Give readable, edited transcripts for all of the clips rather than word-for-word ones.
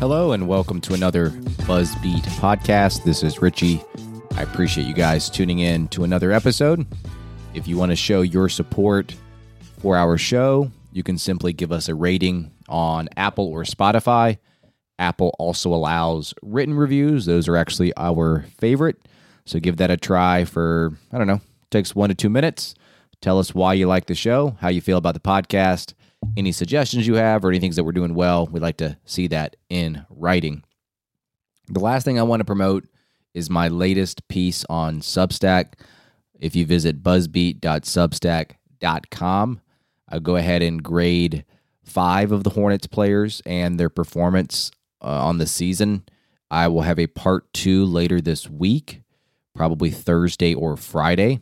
Hello and welcome to another BuzzBeat podcast. This is Richie. I appreciate you guys tuning in to another episode. If you want to show your support for our show, you can simply give us a rating on Apple or Spotify. Apple also allows written reviews. Those are actually our favorite. So give that a try for, I don't know, takes 1 to 2 minutes. Tell us why you like the show, how you feel about the podcast, any suggestions you have, or any things that we're doing well. We'd like to see that in writing. The last thing I want to promote is my latest piece on Substack. If you visit buzzbeat.substack.com, I'll go ahead and grade 5 of the Hornets players and their performance on the season. I will have a part 2 later this week, probably Thursday or Friday.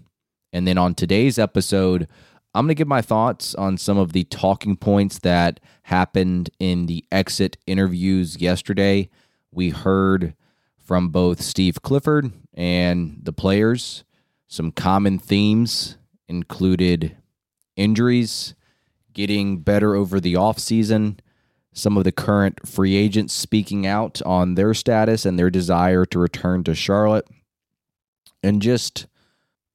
And then on today's episode, I'm going to give my thoughts on some of the talking points that happened in the exit interviews yesterday. We heard from both Steve Clifford and the players. Some common themes included injuries, getting better over the offseason, some of the current free agents speaking out on their status and their desire to return to Charlotte, and just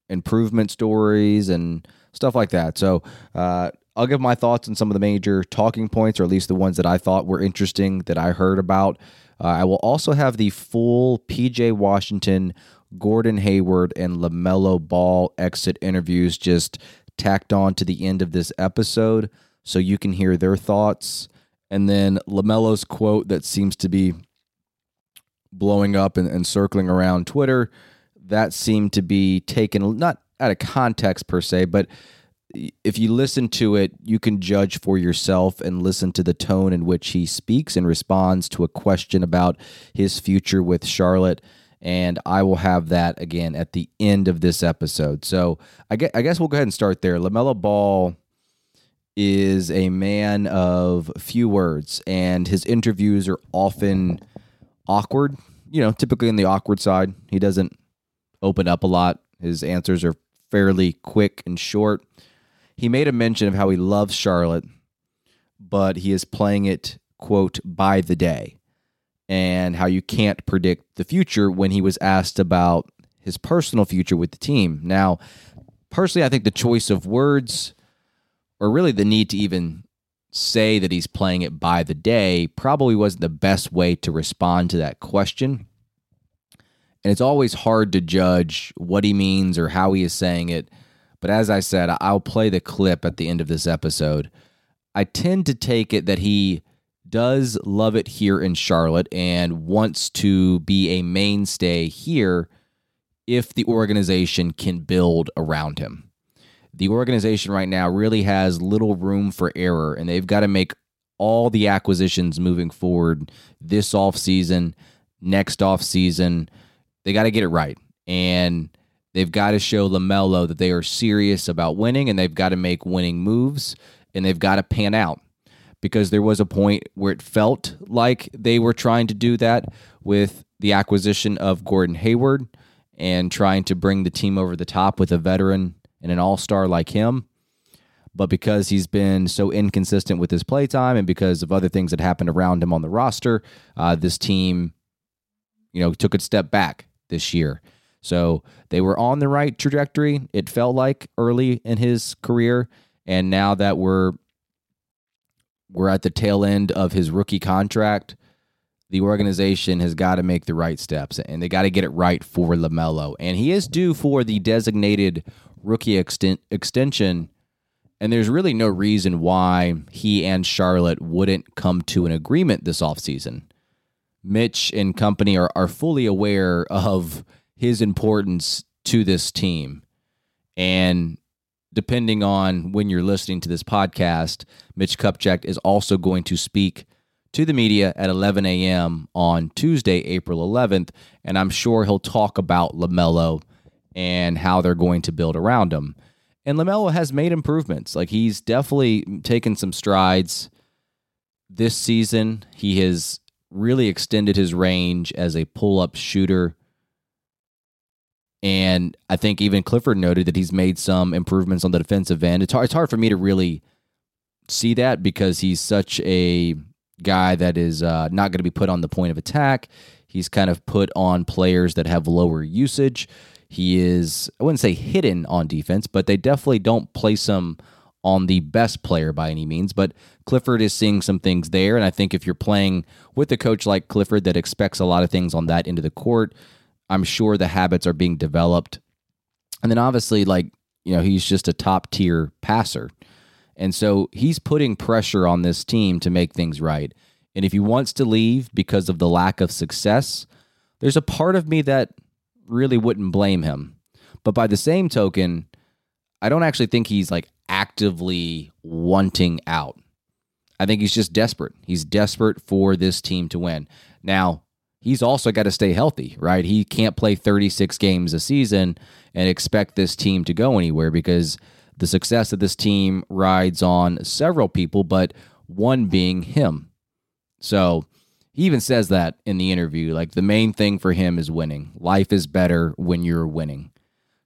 improvement stories and stuff like that. So I'll give my thoughts on some of the major talking points, or at least the ones that I thought were interesting that I heard about. I will also have the full PJ Washington, Gordon Hayward, and LaMelo Ball exit interviews just tacked on to the end of this episode so you can hear their thoughts. And then LaMelo's quote that seems to be blowing up and circling around Twitter, that seemed to be taken, not out of context per se, but if you listen to it, you can judge for yourself and listen to the tone in which he speaks and responds to a question about his future with Charlotte. And I will have that again at the end of this episode. So I guess we'll go ahead and start there. LaMelo Ball is a man of few words, and his interviews are often awkward, typically on the awkward side. He doesn't open up a lot. His answers are fairly quick and short. He made a mention of how he loves Charlotte, but he is playing it, quote, by the day, and how you can't predict the future when he was asked about his personal future with the team. Now, personally, I think the choice of words, or really the need to even say that he's playing it by the day, probably wasn't the best way to respond to that question. And it's always hard to judge what he means or how he is saying it. But as I said, I'll play the clip at the end of this episode. I tend to take it that he does love it here in Charlotte and wants to be a mainstay here if the organization can build around him. The organization right now really has little room for error, and they've got to make all the acquisitions moving forward this offseason, next offseason. They got to get it right, and they've got to show LaMelo that they are serious about winning, and they've got to make winning moves, and they've got to pan out, because there was a point where it felt like they were trying to do that with the acquisition of Gordon Hayward and trying to bring the team over the top with a veteran and an all-star like him. But because he's been so inconsistent with his play time and because of other things that happened around him on the roster, this team, took a step back this year. So they were on the right trajectory, it felt like, early in his career. And now that we're at the tail end of his rookie contract, the organization has got to make the right steps, and they got to get it right for LaMelo. And he is due for the designated rookie extension, and there's really no reason why he and Charlotte wouldn't come to an agreement this offseason. Mitch and company are fully aware of his importance to this team. And depending on when you're listening to this podcast, Mitch Kupchak is also going to speak to the media at 11 a.m. on Tuesday, April 11th, and I'm sure he'll talk about LaMelo and how they're going to build around him. And LaMelo has made improvements. He's definitely taken some strides this season. He has really extended his range as a pull-up shooter. And I think even Clifford noted that he's made some improvements on the defensive end. It's hard for me to really see that because he's such a guy that is not going to be put on the point of attack. He's kind of put on players that have lower usage. He is, I wouldn't say hidden on defense, but they definitely don't place him on the best player by any means. But Clifford is seeing some things there. And I think if you're playing with a coach like Clifford that expects a lot of things on that end of the court, I'm sure the habits are being developed. And then obviously, he's just a top tier passer. And so he's putting pressure on this team to make things right. And if he wants to leave because of the lack of success, there's a part of me that really wouldn't blame him. But by the same token, I don't actually think he's actively wanting out. I think he's just desperate. He's desperate for this team to win. Now, he's also got to stay healthy, right? He can't play 36 games a season and expect this team to go anywhere because the success of this team rides on several people, but one being him. So he even says that in the interview, the main thing for him is winning. Life is better when you're winning.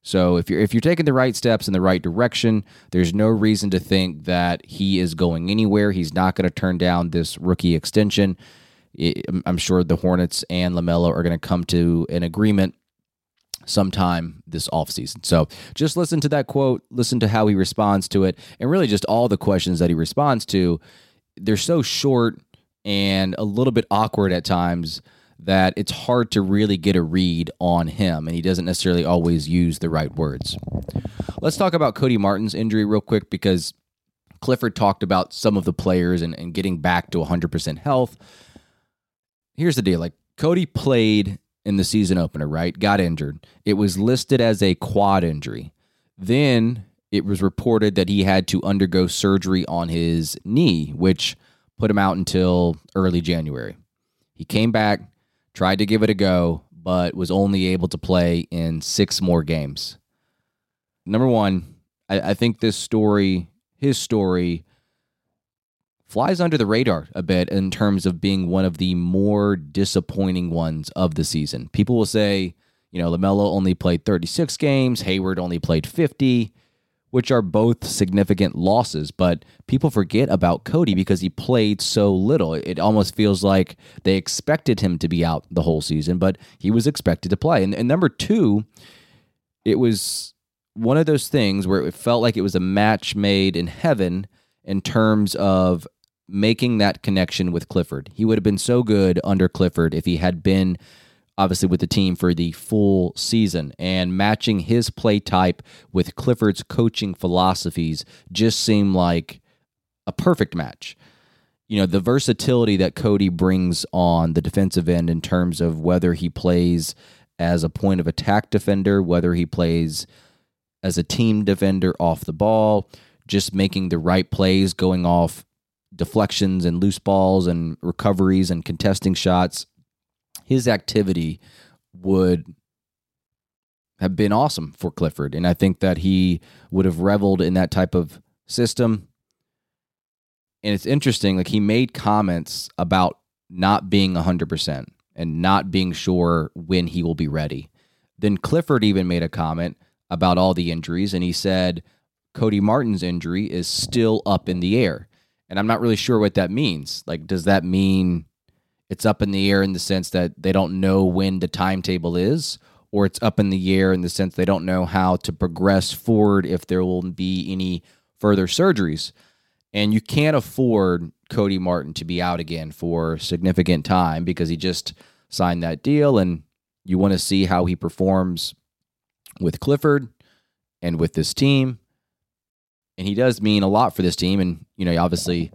So if you're taking the right steps in the right direction, there's no reason to think that he is going anywhere. He's not going to turn down this rookie extension. I'm sure the Hornets and LaMelo are going to come to an agreement sometime this offseason. So just listen to that quote, listen to how he responds to it, and really just all the questions that he responds to. They're so short and a little bit awkward at times that it's hard to really get a read on him, and he doesn't necessarily always use the right words. Let's talk about Cody Martin's injury real quick because Clifford talked about some of the players and getting back to 100% health. Here's the deal. Cody played in the season opener, right? Got injured. It was listed as a quad injury. Then it was reported that he had to undergo surgery on his knee, which put him out until early January. He came back, tried to give it a go, but was only able to play in 6 more games. Number one, I think his story flies under the radar a bit in terms of being one of the more disappointing ones of the season. People will say, LaMelo only played 36 games, Hayward only played 50, which are both significant losses, but people forget about Cody because he played so little. It almost feels like they expected him to be out the whole season, but he was expected to play. And number two, it was one of those things where it felt like it was a match made in heaven in terms of making that connection with Clifford. He would have been so good under Clifford if he had been obviously with the team for the full season, and matching his play type with Clifford's coaching philosophies just seemed like a perfect match. The versatility that Cody brings on the defensive end in terms of whether he plays as a point of attack defender, whether he plays as a team defender off the ball, just making the right plays, going off deflections and loose balls and recoveries and contesting shots. His activity would have been awesome for Clifford, and I think that he would have reveled in that type of system. And it's interesting, he made comments about not being 100% and not being sure when he will be ready. Then Clifford even made a comment about all the injuries, and he said, Cody Martin's injury is still up in the air. And I'm not really sure what that means. Like, does that mean it's up in the air in the sense that they don't know when the timetable is, or it's up in the air in the sense they don't know how to progress forward if there will be any further surgeries? And you can't afford Cody Martin to be out again for significant time because he just signed that deal, and you want to see how he performs with Clifford and with this team. And he does mean a lot for this team. And, you know, obviously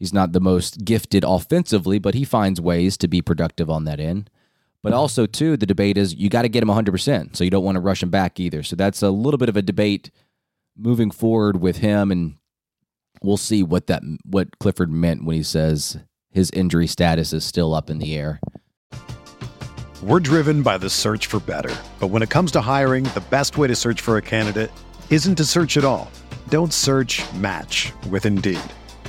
he's not the most gifted offensively, but he finds ways to be productive on that end. But also, too, the debate is you got to get him 100%, so you don't want to rush him back either. So that's a little bit of a debate moving forward with him, and we'll see what Clifford meant when he says his injury status is still up in the air. We're driven by the search for better. But when it comes to hiring, the best way to search for a candidate isn't to search at all. Don't search, match with Indeed.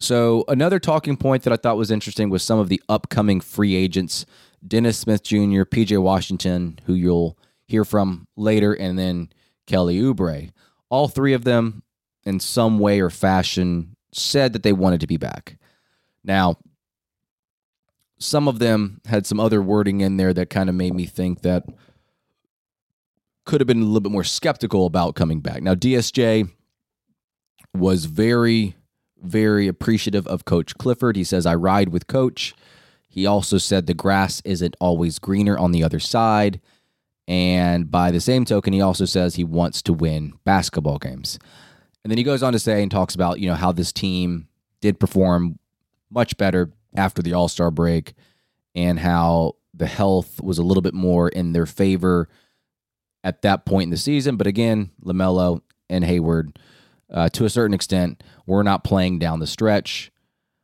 So another talking point that I thought was interesting was some of the upcoming free agents, Dennis Smith Jr., PJ Washington, who you'll hear from later, and then Kelly Oubre. All three of them in some way or fashion said that they wanted to be back. Now, some of them had some other wording in there that kind of made me think that could have been a little bit more skeptical about coming back. Now, DSJ was very appreciative of Coach Clifford. He says, I ride with Coach. He also said the grass isn't always greener on the other side. And by the same token, he also says he wants to win basketball games. And then he goes on to say and talks about, you know, how this team did perform much better after the All-Star break and how the health was a little bit more in their favor at that point in the season. But again, LaMelo and Hayward, to a certain extent, we're not playing down the stretch.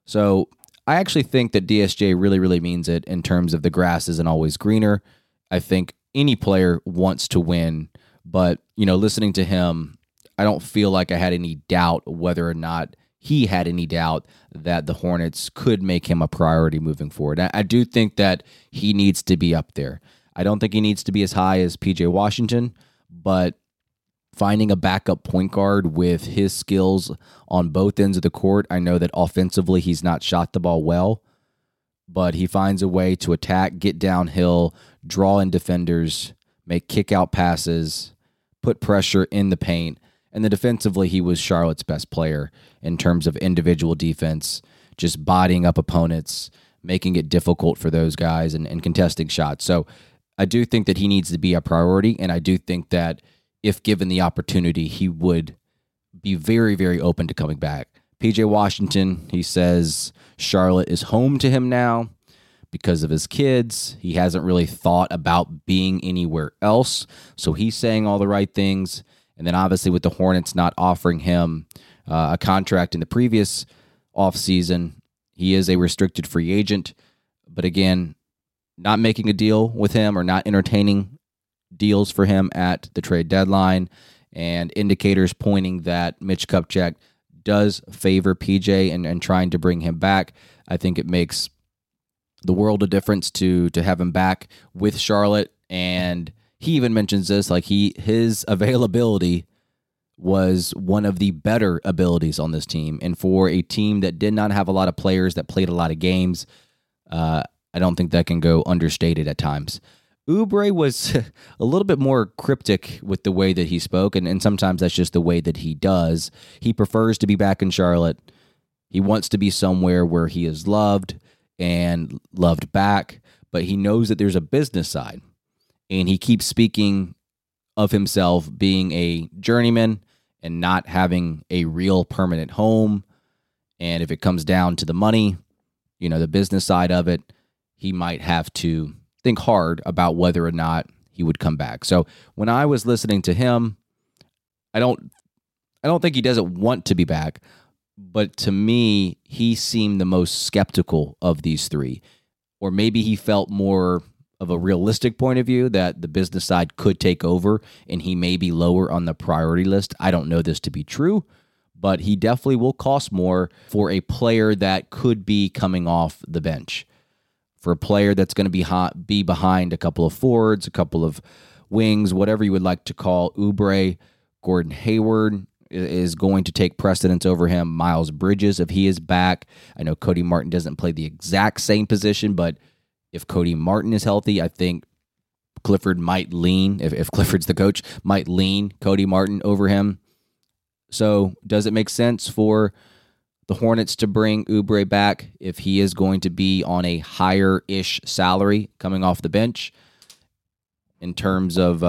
So I actually think that DSJ really means it in terms of the grass isn't always greener. I think any player wants to win, but, you know, listening to him, I don't feel like I had any doubt whether or not he had any doubt that the Hornets could make him a priority moving forward. I do think that he needs to be up there. I don't think he needs to be as high as PJ Washington, but finding a backup point guard with his skills on both ends of the court. I know that offensively he's not shot the ball well, but he finds a way to attack, get downhill, draw in defenders, make kick-out passes, put pressure in the paint. And then defensively, he was Charlotte's best player in terms of individual defense, just bodying up opponents, making it difficult for those guys and contesting shots. So I do think that he needs to be a priority, and I do think that if given the opportunity, he would be very, very open to coming back. PJ Washington, he says Charlotte is home to him now because of his kids. He hasn't really thought about being anywhere else, so he's saying all the right things. And then obviously with the Hornets not offering him a contract in the previous offseason, he is a restricted free agent. But again, not making a deal with him or not entertaining deals for him at the trade deadline, and indicators pointing that Mitch Kupchak does favor PJ and trying to bring him back. I think it makes the world of difference to have him back with Charlotte. And he even mentions this, like his availability was one of the better abilities on this team. And for a team that did not have a lot of players that played a lot of games, I don't think that can go understated at times. Oubre was a little bit more cryptic with the way that he spoke, and sometimes that's just the way that he does. He prefers to be back in Charlotte. He wants to be somewhere where he is loved and loved back, but he knows that there's a business side, and he keeps speaking of himself being a journeyman and not having a real permanent home, and if it comes down to the money, you know, the business side of it, he might have to think hard about whether or not he would come back. So when I was listening to him, I don't think he doesn't want to be back, but to me, he seemed the most skeptical of these three. Or maybe he felt more of a realistic point of view that the business side could take over and he may be lower on the priority list. I don't know this to be true, but he definitely will cost more for a player that could be coming off the bench. For a player that's going to be behind a couple of forwards, a couple of wings, whatever you would like to call Oubre, Gordon Hayward is going to take precedence over him. Miles Bridges, if he is back. I know Cody Martin doesn't play the exact same position, but if Cody Martin is healthy, I think Clifford might lean, if Clifford's the coach, might lean Cody Martin over him. So does it make sense for the Hornets to bring Oubre back if he is going to be on a higher-ish salary coming off the bench in terms of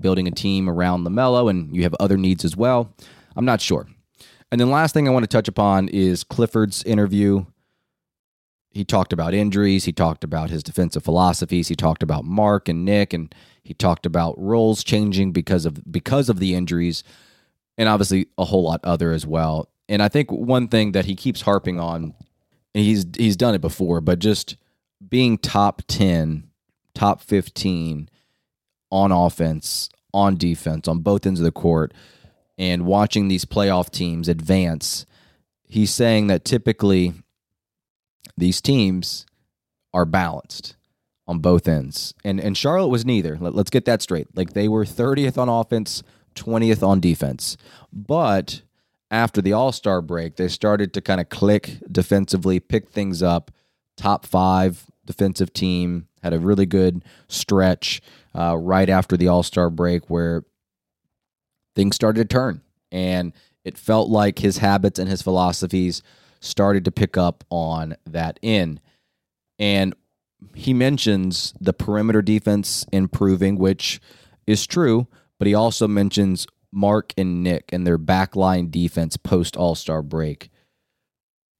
building a team around LaMelo, and you have other needs as well? I'm not sure. And then last thing I want to touch upon is Clifford's interview. He talked about injuries. He talked about his defensive philosophies. He talked about Mark and Nick, and he talked about roles changing because of the injuries, and obviously a whole lot other as well. And I think one thing that he keeps harping on, and he's done it before, but just being top 10, top 15 on offense, on defense, on both ends of the court, and watching these playoff teams advance, he's saying that typically these teams are balanced on both ends. And Charlotte was neither. Let's get that straight. Like, they were 30th on offense, 20th on defense. But after the All-Star break, they started to kind of click defensively, pick things up. Top five defensive team, had a really good stretch right after the All-Star break where things started to turn. And it felt like his habits and his philosophies started to pick up on that end. And he mentions the perimeter defense improving, which is true, but he also mentions Mark and Nick and their backline defense post All-Star break.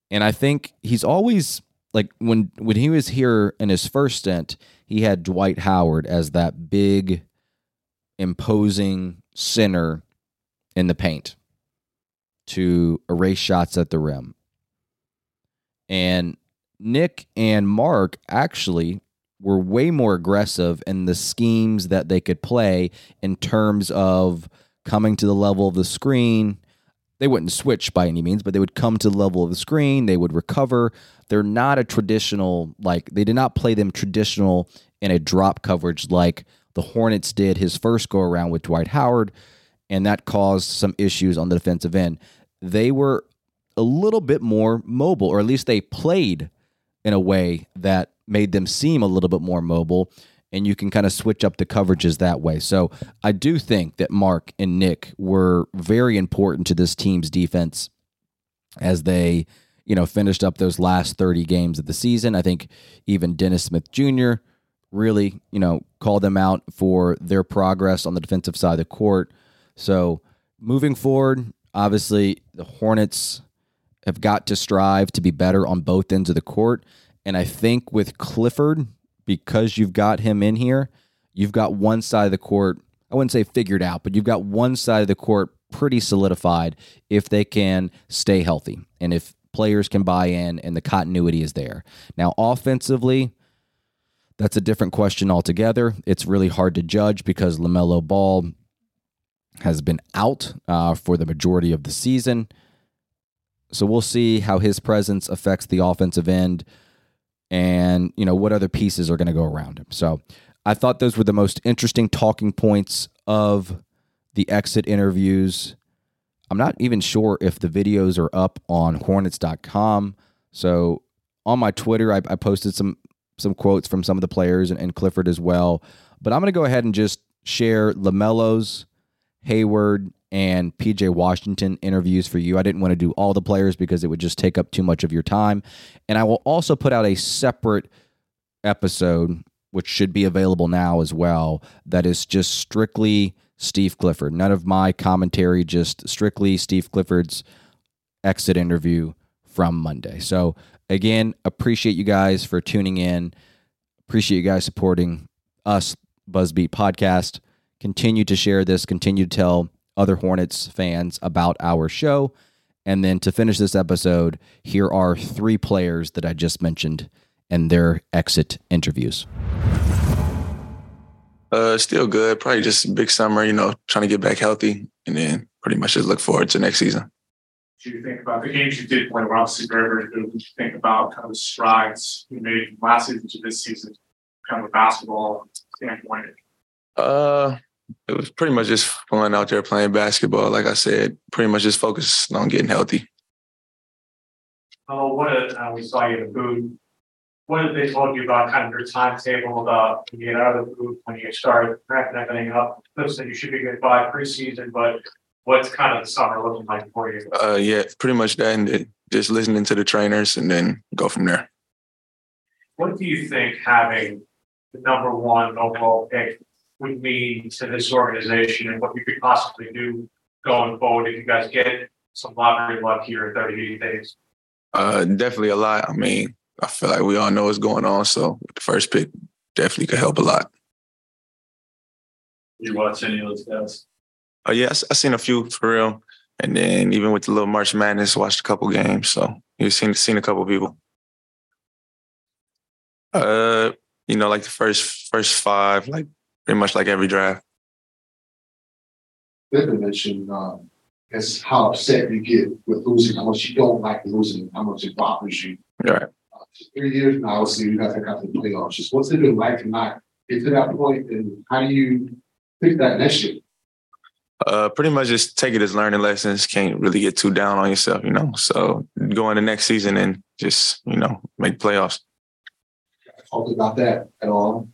And I think he's always, like, when he was here in his first stint, he had Dwight Howard as that big, imposing center in the paint to erase shots at the rim. And Nick and Mark actually were way more aggressive in the schemes that they could play in terms of coming to the level of the screen. They wouldn't switch by any means, but they would come to the level of the screen. They would recover. They're not a traditional, like, they did not play them traditional in a drop coverage like the Hornets did his first go around with Dwight Howard, and that caused some issues on the defensive end. They were a little bit more mobile, or at least they played in a way that made them seem a little bit more mobile, and you can kind of switch up the coverages that way. So I do think that Mark and Nick were very important to this team's defense as they, finished up those last 30 games of the season. I think even Dennis Smith Jr. really, called them out for their progress on the defensive side of the court. So moving forward, Obviously, the Hornets have got to strive to be better on both ends of the court. And I think with Clifford, because you've got him in here, you've got one side of the court, I wouldn't say figured out, but you've got one side of the court pretty solidified if they can stay healthy and if players can buy in and the continuity is there. Now, offensively, that's a different question altogether. It's really hard to judge because LaMelo Ball has been out for the majority of the season. So we'll see how his presence affects the offensive end and, you know, what other pieces are going to go around him. So I thought those were the most interesting talking points of the exit interviews. I'm not even sure if the videos are up on Hornets.com. So on my Twitter, I posted some quotes from some of the players and Clifford as well. But I'm going to go ahead and just share LaMelo's, Hayward, and PJ Washington interviews for you. I didn't want to do all the players because it would just take up too much of your time. And I will also put out a separate episode, which should be available now as well, that is just strictly Steve Clifford. None of my commentary, just strictly Steve Clifford's exit interview from Monday. So again, appreciate you guys for tuning in. Appreciate you guys supporting us, BuzzBeat Podcast. Continue to share this. Continue to tell other Hornets fans about our show. And then to finish this episode, here are three players that I just mentioned and their exit interviews. Still good. Probably just a big summer, you know, trying to get back healthy and then pretty much just look forward to next season. What did you think about the games you did play? Were obviously very, very good. What did you think about kind of the strides you made from last season to this season, kind of a basketball standpoint? It was pretty much just fun out there playing basketball. Like I said, pretty much just focused on getting healthy. We saw you in the booth. What have they told you about kind of your timetable about when you get out of the booth, when you start wrapping everything up? Listen, you should be good by preseason, but what's kind of the summer looking like for you? Yeah, pretty much that, and just listening to the trainers and then go from there. What do you think having the number one overall pick would mean to this organization and what you could possibly do going forward if you guys get some lottery luck here in 30 days? Definitely a lot. I mean, I feel like we all know what's going on, so the first pick definitely could help a lot. You watch any of those guys? Oh, yeah, I've seen a few for real. And then even with the little March Madness, watched a couple games. So you've seen a couple people. You know, like the first five, like pretty much like every draft. Devin mentioned that's how upset you get with losing, how much you don't like losing, how much it bothers you. Right. 3 years now, so you guys have got to the playoffs. Just what's it been like to not get to that point, and how do you fix that next year? Pretty much just take it as learning lessons. Can't really get too down on yourself, you know. So go into next season and just, you know, make playoffs. Talked about that at all?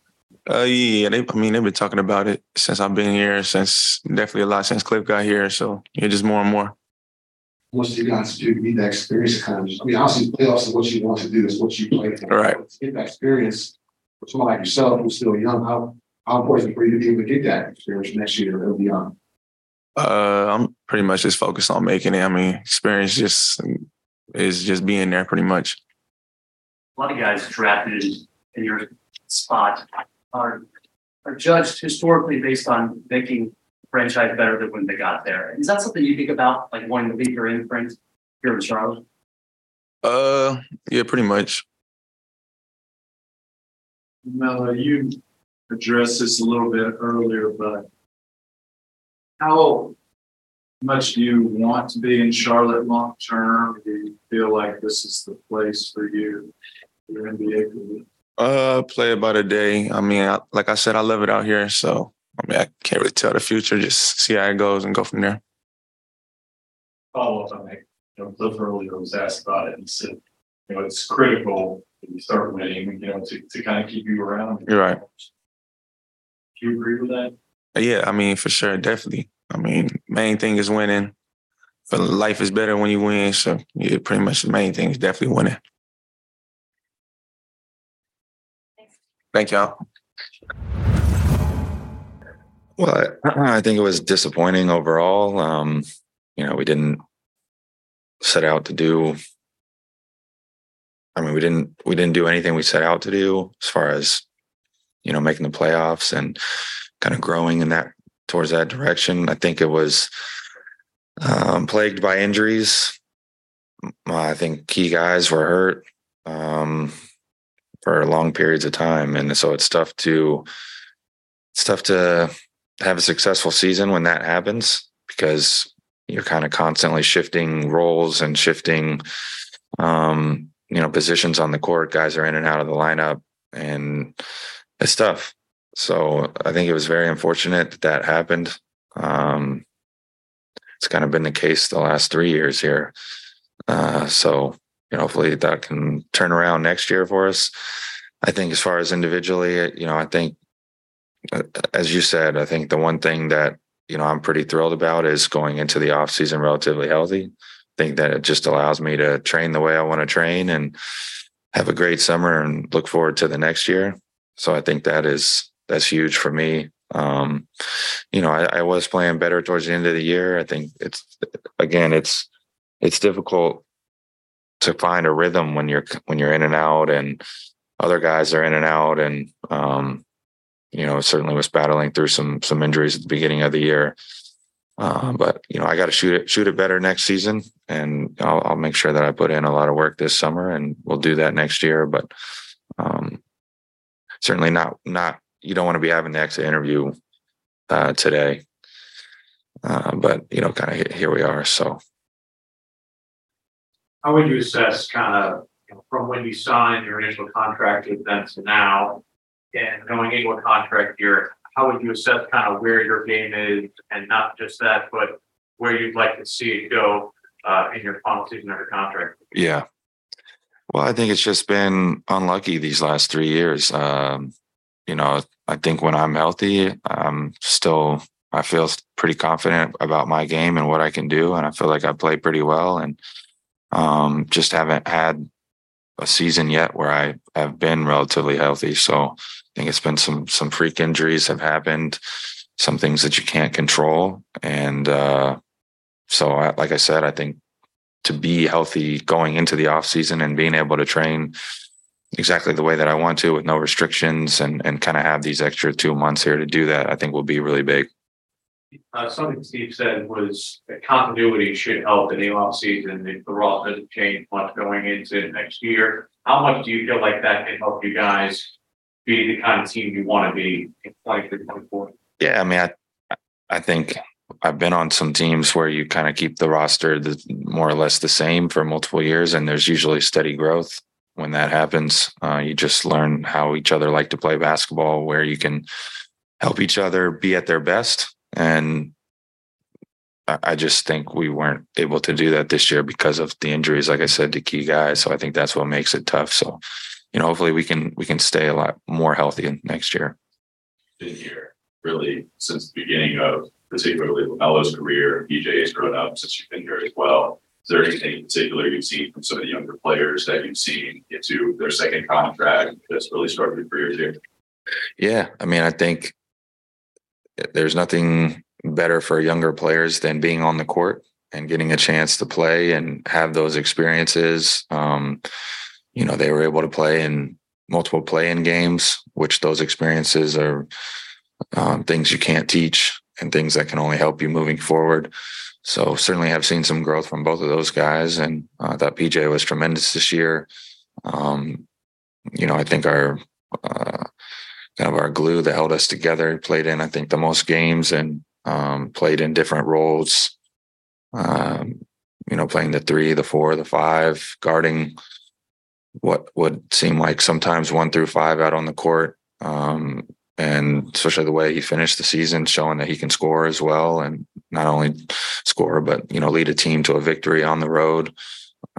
Yeah. They've been talking about it since I've been here. Definitely a lot since Cliff got here. So yeah, just more and more. What you guys do, you need that experience kind of. I mean, obviously, playoffs is what you want to do. It's what you play for. Right. So get that experience for someone like yourself who's still young. How important for you to be able to get that experience next year and beyond? I'm pretty much just focused on making it. I mean, experience just is just being there, pretty much. A lot of guys drafted in your spot are judged historically based on making franchise better than when they got there. Is that something you think about, like wanting to leave your imprint here in Charlotte? Yeah, pretty much. Mel, you addressed this a little bit earlier, but how much do you want to be in Charlotte long term? Do you feel like this is the place for you, your NBA career? Play about a day. I mean, like I said, I love it out here, so. I mean, I can't really tell the future. Just see how it goes and go from there. Follow-up on that. You know, Cliff earlier was asked about it and said, you know, it's critical when you start winning, you know, to kind of keep you around. You're right. Do you agree with that? Yeah, I mean, for sure, definitely. I mean, main thing is winning. But life is better when you win, so yeah, pretty much the main thing is definitely winning. Thanks. Thank y'all. Well, I think it was disappointing overall. you know, we didn't set out to do. I mean, we didn't do anything we set out to do as far as, you know, making the playoffs and kind of growing in that towards that direction. I think it was plagued by injuries. I think key guys were hurt for long periods of time. And so it's tough to have a successful season when that happens, because you're kind of constantly shifting roles and shifting, you know, positions on the court. Guys are in and out of the lineup, and it's tough. So I think it was very unfortunate that happened. It's kind of been the case the last 3 years here. So, you know, hopefully that can turn around next year for us. I think as far as individually, you know, I think, as you said, I think the one thing that, you know, I'm pretty thrilled about is going into the off season relatively healthy. I think that it just allows me to train the way I want to train and have a great summer and look forward to the next year. So I think that's huge for me. You know, I was playing better towards the end of the year. I think it's difficult to find a rhythm when you're in and out, and other guys are in and out. And, you know, certainly was battling through some injuries at the beginning of the year. But, you know, I got to shoot it better next season, and I'll make sure that I put in a lot of work this summer, and we'll do that next year. But, certainly not, you don't want to be having the exit interview, today. But, you know, kind of here we are. So. How would you assess kind of, you know, from when you signed your initial contract with them to now, and going into a contract year, how would you assess kind of where your game is, and not just that, but where you'd like to see it go in your final season under contract? Yeah. Well, I think it's just been unlucky these last 3 years. You know, I think when I'm healthy, I feel pretty confident about my game and what I can do. And I feel like I play pretty well. And just haven't had a season yet where I have been relatively healthy. So I think it's been some freak injuries have happened, some things that you can't control. And so like I said, I think to be healthy going into the off season and being able to train exactly the way that I want to with no restrictions, and kind of have these extra 2 months here to do that, I think will be really big. Something Steve said was that continuity should help in the offseason if the role doesn't change much going into next year. How much do you feel like that can help you guys be the kind of team you want to be in 2024? Yeah, I mean, I think I've been on some teams where you kind of keep the roster more or less the same for multiple years, and there's usually steady growth when that happens. You just learn how each other like to play basketball, where you can help each other be at their best. And I just think we weren't able to do that this year because of the injuries, like I said, to key guys. So I think that's what makes it tough. So, you know, hopefully we can stay a lot more healthy next year. Been here really since the beginning of particularly LaMelo's career. PJ has grown up since you've been here as well. Is there anything in particular you've seen from some of the younger players that you've seen get to their second contract that's really started your career here? Yeah. I mean, I think there's nothing better for younger players than being on the court and getting a chance to play and have those experiences. You know, they were able to play in multiple play-in games, which those experiences are things you can't teach and things that can only help you moving forward. So certainly have seen some growth from both of those guys. And I thought PJ was tremendous this year. You know, I think our kind of our glue that held us together. He played in, I think, the most games and played in different roles, you know, playing the 3, the 4, the 5, guarding what would seem like sometimes 1 through 5 out on the court. And especially the way he finished the season, showing that he can score as well, and not only score, but, you know, lead a team to a victory on the road.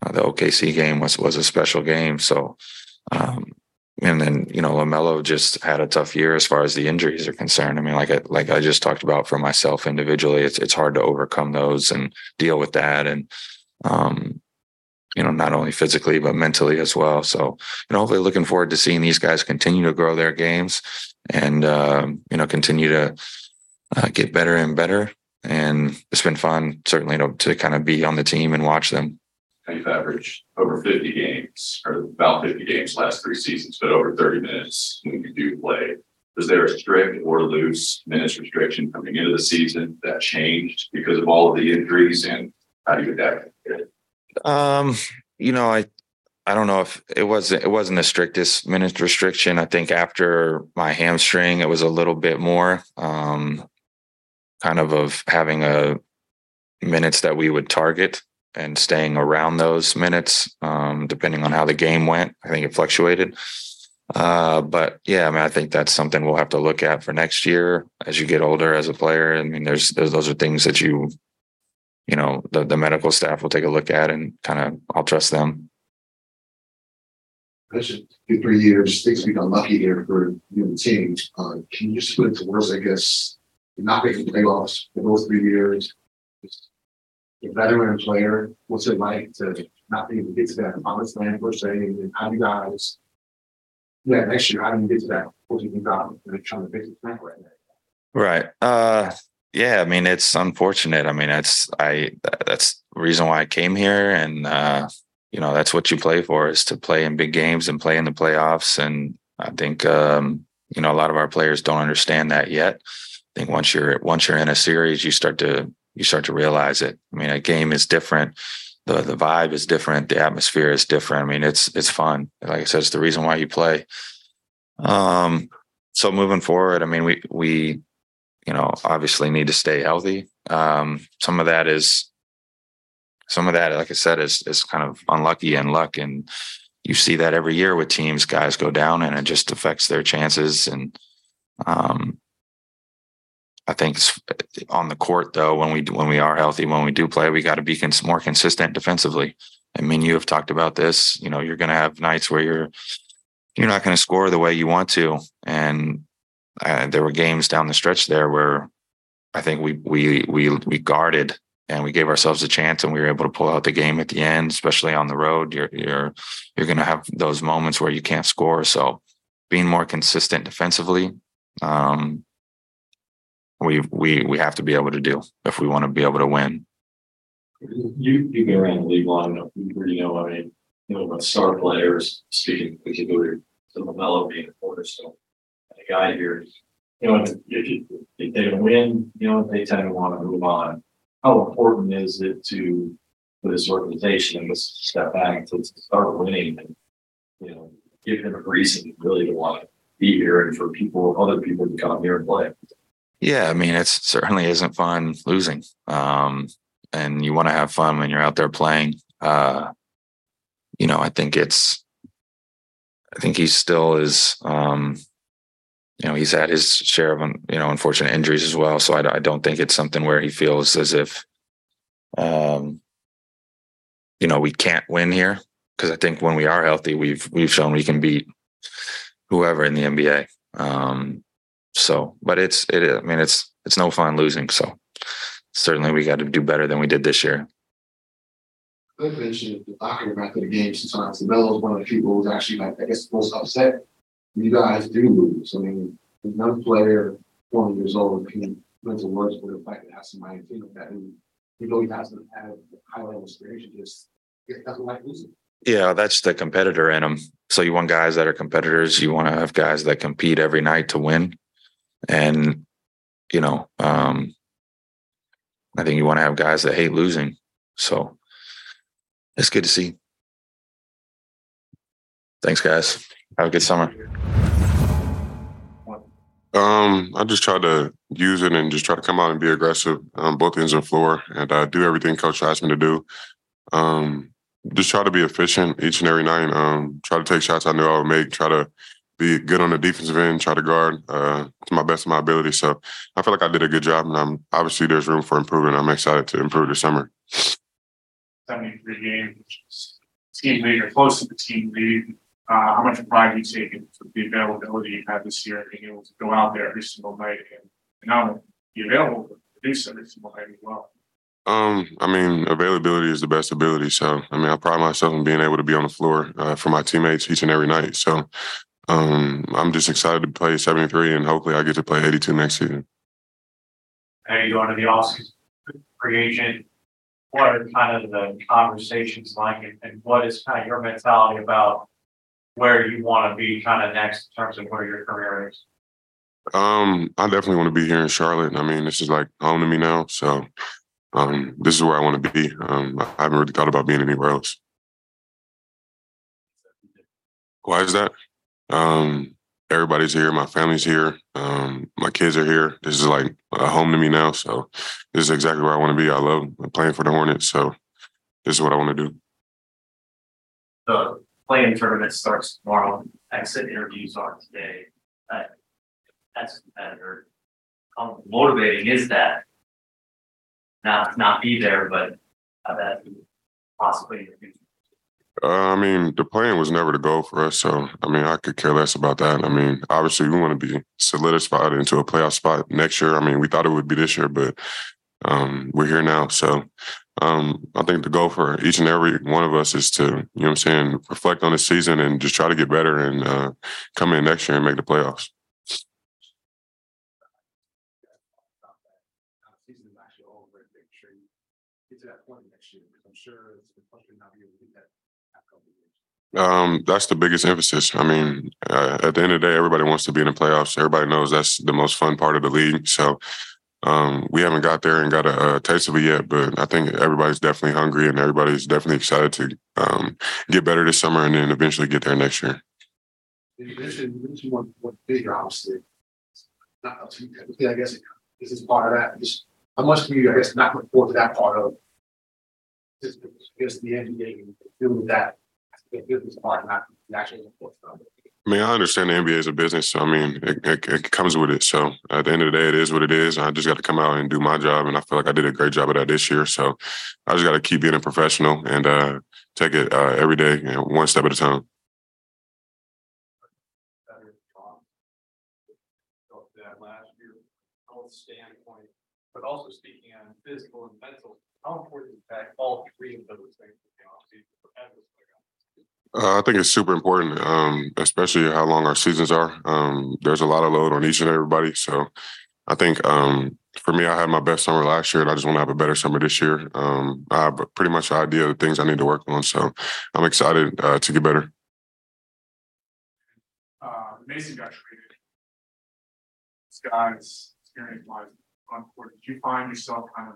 The OKC game was a special game. So, and then, you know, LaMelo just had a tough year as far as the injuries are concerned. I mean, like I just talked about for myself individually, it's hard to overcome those and deal with that. And, you know, not only physically, but mentally as well. So, you know, hopefully looking forward to seeing these guys continue to grow their games and, you know, continue to get better and better and it's been fun, certainly, to kind of be on the team and watch them. They've averaged over 50 games, or about 50 games last three seasons, but over 30 minutes when you do play. Was there a strict or loose minutes restriction coming into the season that changed because of all of the injuries, and how do you adapt to it? I don't know if it wasn't the strictest minutes restriction. I think after my hamstring, it was a little bit more kind of having a minutes that we would target and staying around those minutes, depending on how the game went. I think it fluctuated. But yeah, I mean, I think that's something we'll have to look at for next year as you get older as a player. I mean, those are things that the medical staff will take a look at, and kind of, I'll trust them. I mentioned 2-3 years, things have been lucky here for the team. Can you just put it to words, I guess, not making playoffs for those 3 years? Just a veteran player, what's it like to not be able to get to that promised land per se, and how do you guys? Yeah, next year, how do you get to that? What do you got? They're trying to fix it right now. Right. Yeah, I mean, it's unfortunate. I mean, that's the reason why I came here, and that's what you play for, is to play in big games and play in the playoffs. And I think a lot of our players don't understand that yet. I think once you're in a series, you start to realize it. I mean, a game is different. The vibe is different. The atmosphere is different. I mean, it's fun. Like I said, it's the reason why you play. So moving forward, I mean, we obviously need to stay healthy. Some of that, like I said, is kind of unlucky and luck. And you see that every year with teams, guys go down and it just affects their chances. And I think it's on the court, though, when we are healthy, when we do play, we got to be more consistent defensively. I mean, you have talked about this. You know, you're going to have nights where you're not going to score the way you want to. And there were games down the stretch there where I think we guarded and we gave ourselves a chance, and we were able to pull out the game at the end, especially on the road. You're going to have those moments where you can't score. So being more consistent defensively, we have to be able to do if we want to be able to win. You've been around the league long enough. About star players, speaking particularly to LaMelo being a cornerstone, a guy here. If they win, they tend to want to move on. How important is it for this organization and this step back to start winning, and give them a reason really to want to be here, and for other people to come here and play? Yeah, I mean, it certainly isn't fun losing. And you want to have fun when you're out there playing. I think he still is, he's had his share of, unfortunate injuries as well. So I don't think it's something where he feels as if, we can't win here. Because I think when we are healthy, we've shown we can beat whoever in the NBA. It's no fun losing. So certainly we got to do better than we did this year. I mentioned the locker room after the game sometimes. LaMelo's one of the people who's actually, most upset when you guys do lose. I mean, another player, 40 years old, can went to words for the fight and have somebody like that who he doesn't have a high level experience, just doesn't like losing. Yeah, that's the competitor in them. So you want guys that are competitors. You want to have guys that compete every night to win. And, I think you want to have guys that hate losing. So it's good to see. Thanks, guys. Have a good summer. I just try to use it and just try to come out and be aggressive on both ends of the floor. And I do everything Coach asked me to do. Just try to be efficient each and every night. Try to take shots I knew I would make. Try to be good on the defensive end. Try to guard to my best of my ability. So I feel like I did a good job, and obviously there's room for improvement. I'm excited to improve this summer. 73 games, team lead or close to the team lead. How much pride do you take in the availability you had this year, being able to go out there every single night and not only be available, but produce every single night as well? Availability is the best ability. So, I pride myself on being able to be on the floor for my teammates each and every night. So, I'm just excited to play 73, and hopefully I get to play 82 next season. How are you going to the offseason? free agent, what are kind of the conversations like, and what is kind of your mentality about where you want to be kind of next in terms of where your career is? I definitely want to be here in Charlotte. I mean, this is like home to me now. So this is where I want to be. I haven't really thought about being anywhere else. Why is that? Everybody's here. My family's here. My kids are here. This is like a home to me now. So this is exactly where I want to be. I love playing for the Hornets. So this is what I want to do. The play-in tournament starts tomorrow. Exit interviews are today. As a competitor, how motivating is that? Not be there, but that possibly. I mean, the plan was never the goal for us. So, I mean, I could care less about that. I mean, obviously, we want to be solidified into a playoff spot next year. I mean, we thought it would be this year, but we're here now. So, I think the goal for each and every one of us is to, you know what I'm saying, reflect on the season and just try to get better and come in next year and make the playoffs. That's the biggest emphasis. I mean, at the end of the day, everybody wants to be in the playoffs. Everybody knows that's the most fun part of the league. So we haven't got there and got a taste of it yet, but I think everybody's definitely hungry and everybody's definitely excited to get better this summer and then eventually get there next year. You mentioned one figure, obviously. I guess this is part of that. Just how much do you, I guess, not look forward to that part of just, I guess, the NBA and deal with that? I mean, I understand the NBA is a business. So, I mean, it comes with it. So at the end of the day, it is what it is. I just got to come out and do my job. And I feel like I did a great job of that this year. So I just got to keep being a professional and take it every day and one step at a time. Last year, both standpoint, but also speaking on physical and mental, how important is that all three of those things? I think it's super important, especially how long our seasons are. There's a lot of load on each and everybody. So I think for me, I had my best summer last year, and I just want to have a better summer this year. I have pretty much an idea of the things I need to work on. So I'm excited to get better. Mason got traded. This guy's experience-wise on court. Did you find yourself kind of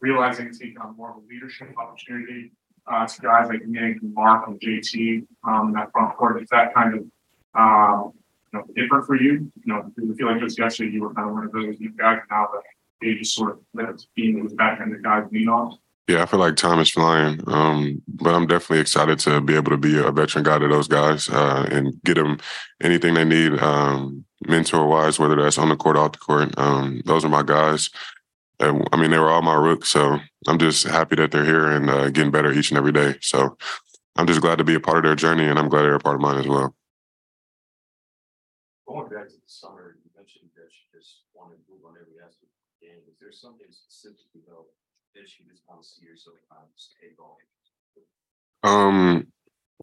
realizing it's become more of a leadership opportunity? To guys like Nick and Mark and JT in that front court, is that kind of different for you? You know, do you feel like just yesterday you were kind of one of those new guys, and now that they just sort of let it be with back end the guys lean on? Yeah, I feel like time is flying, but I'm definitely excited to be able to be a veteran guy to those guys and get them anything they need, mentor-wise, whether that's on the court, off the court. Those are my guys. I mean, they were all my rooks, so I'm just happy that they're here and getting better each and every day. So I'm just glad to be a part of their journey, and I'm glad they're a part of mine as well. Going back to the summer, you mentioned that you just want to move on every aspect of the game. Is there something specifically, though, that you just want to see yourself kind of stay going?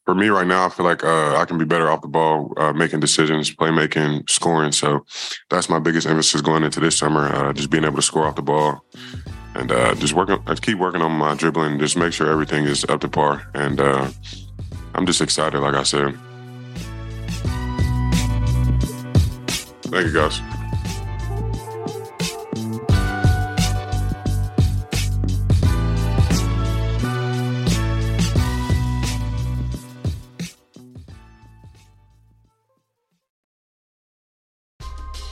For me right now, I feel like I can be better off the ball, making decisions, playmaking, scoring. So that's my biggest emphasis going into this summer, just being able to score off the ball and keep working on my dribbling, just make sure everything is up to par. And I'm just excited, like I said. Thank you, guys.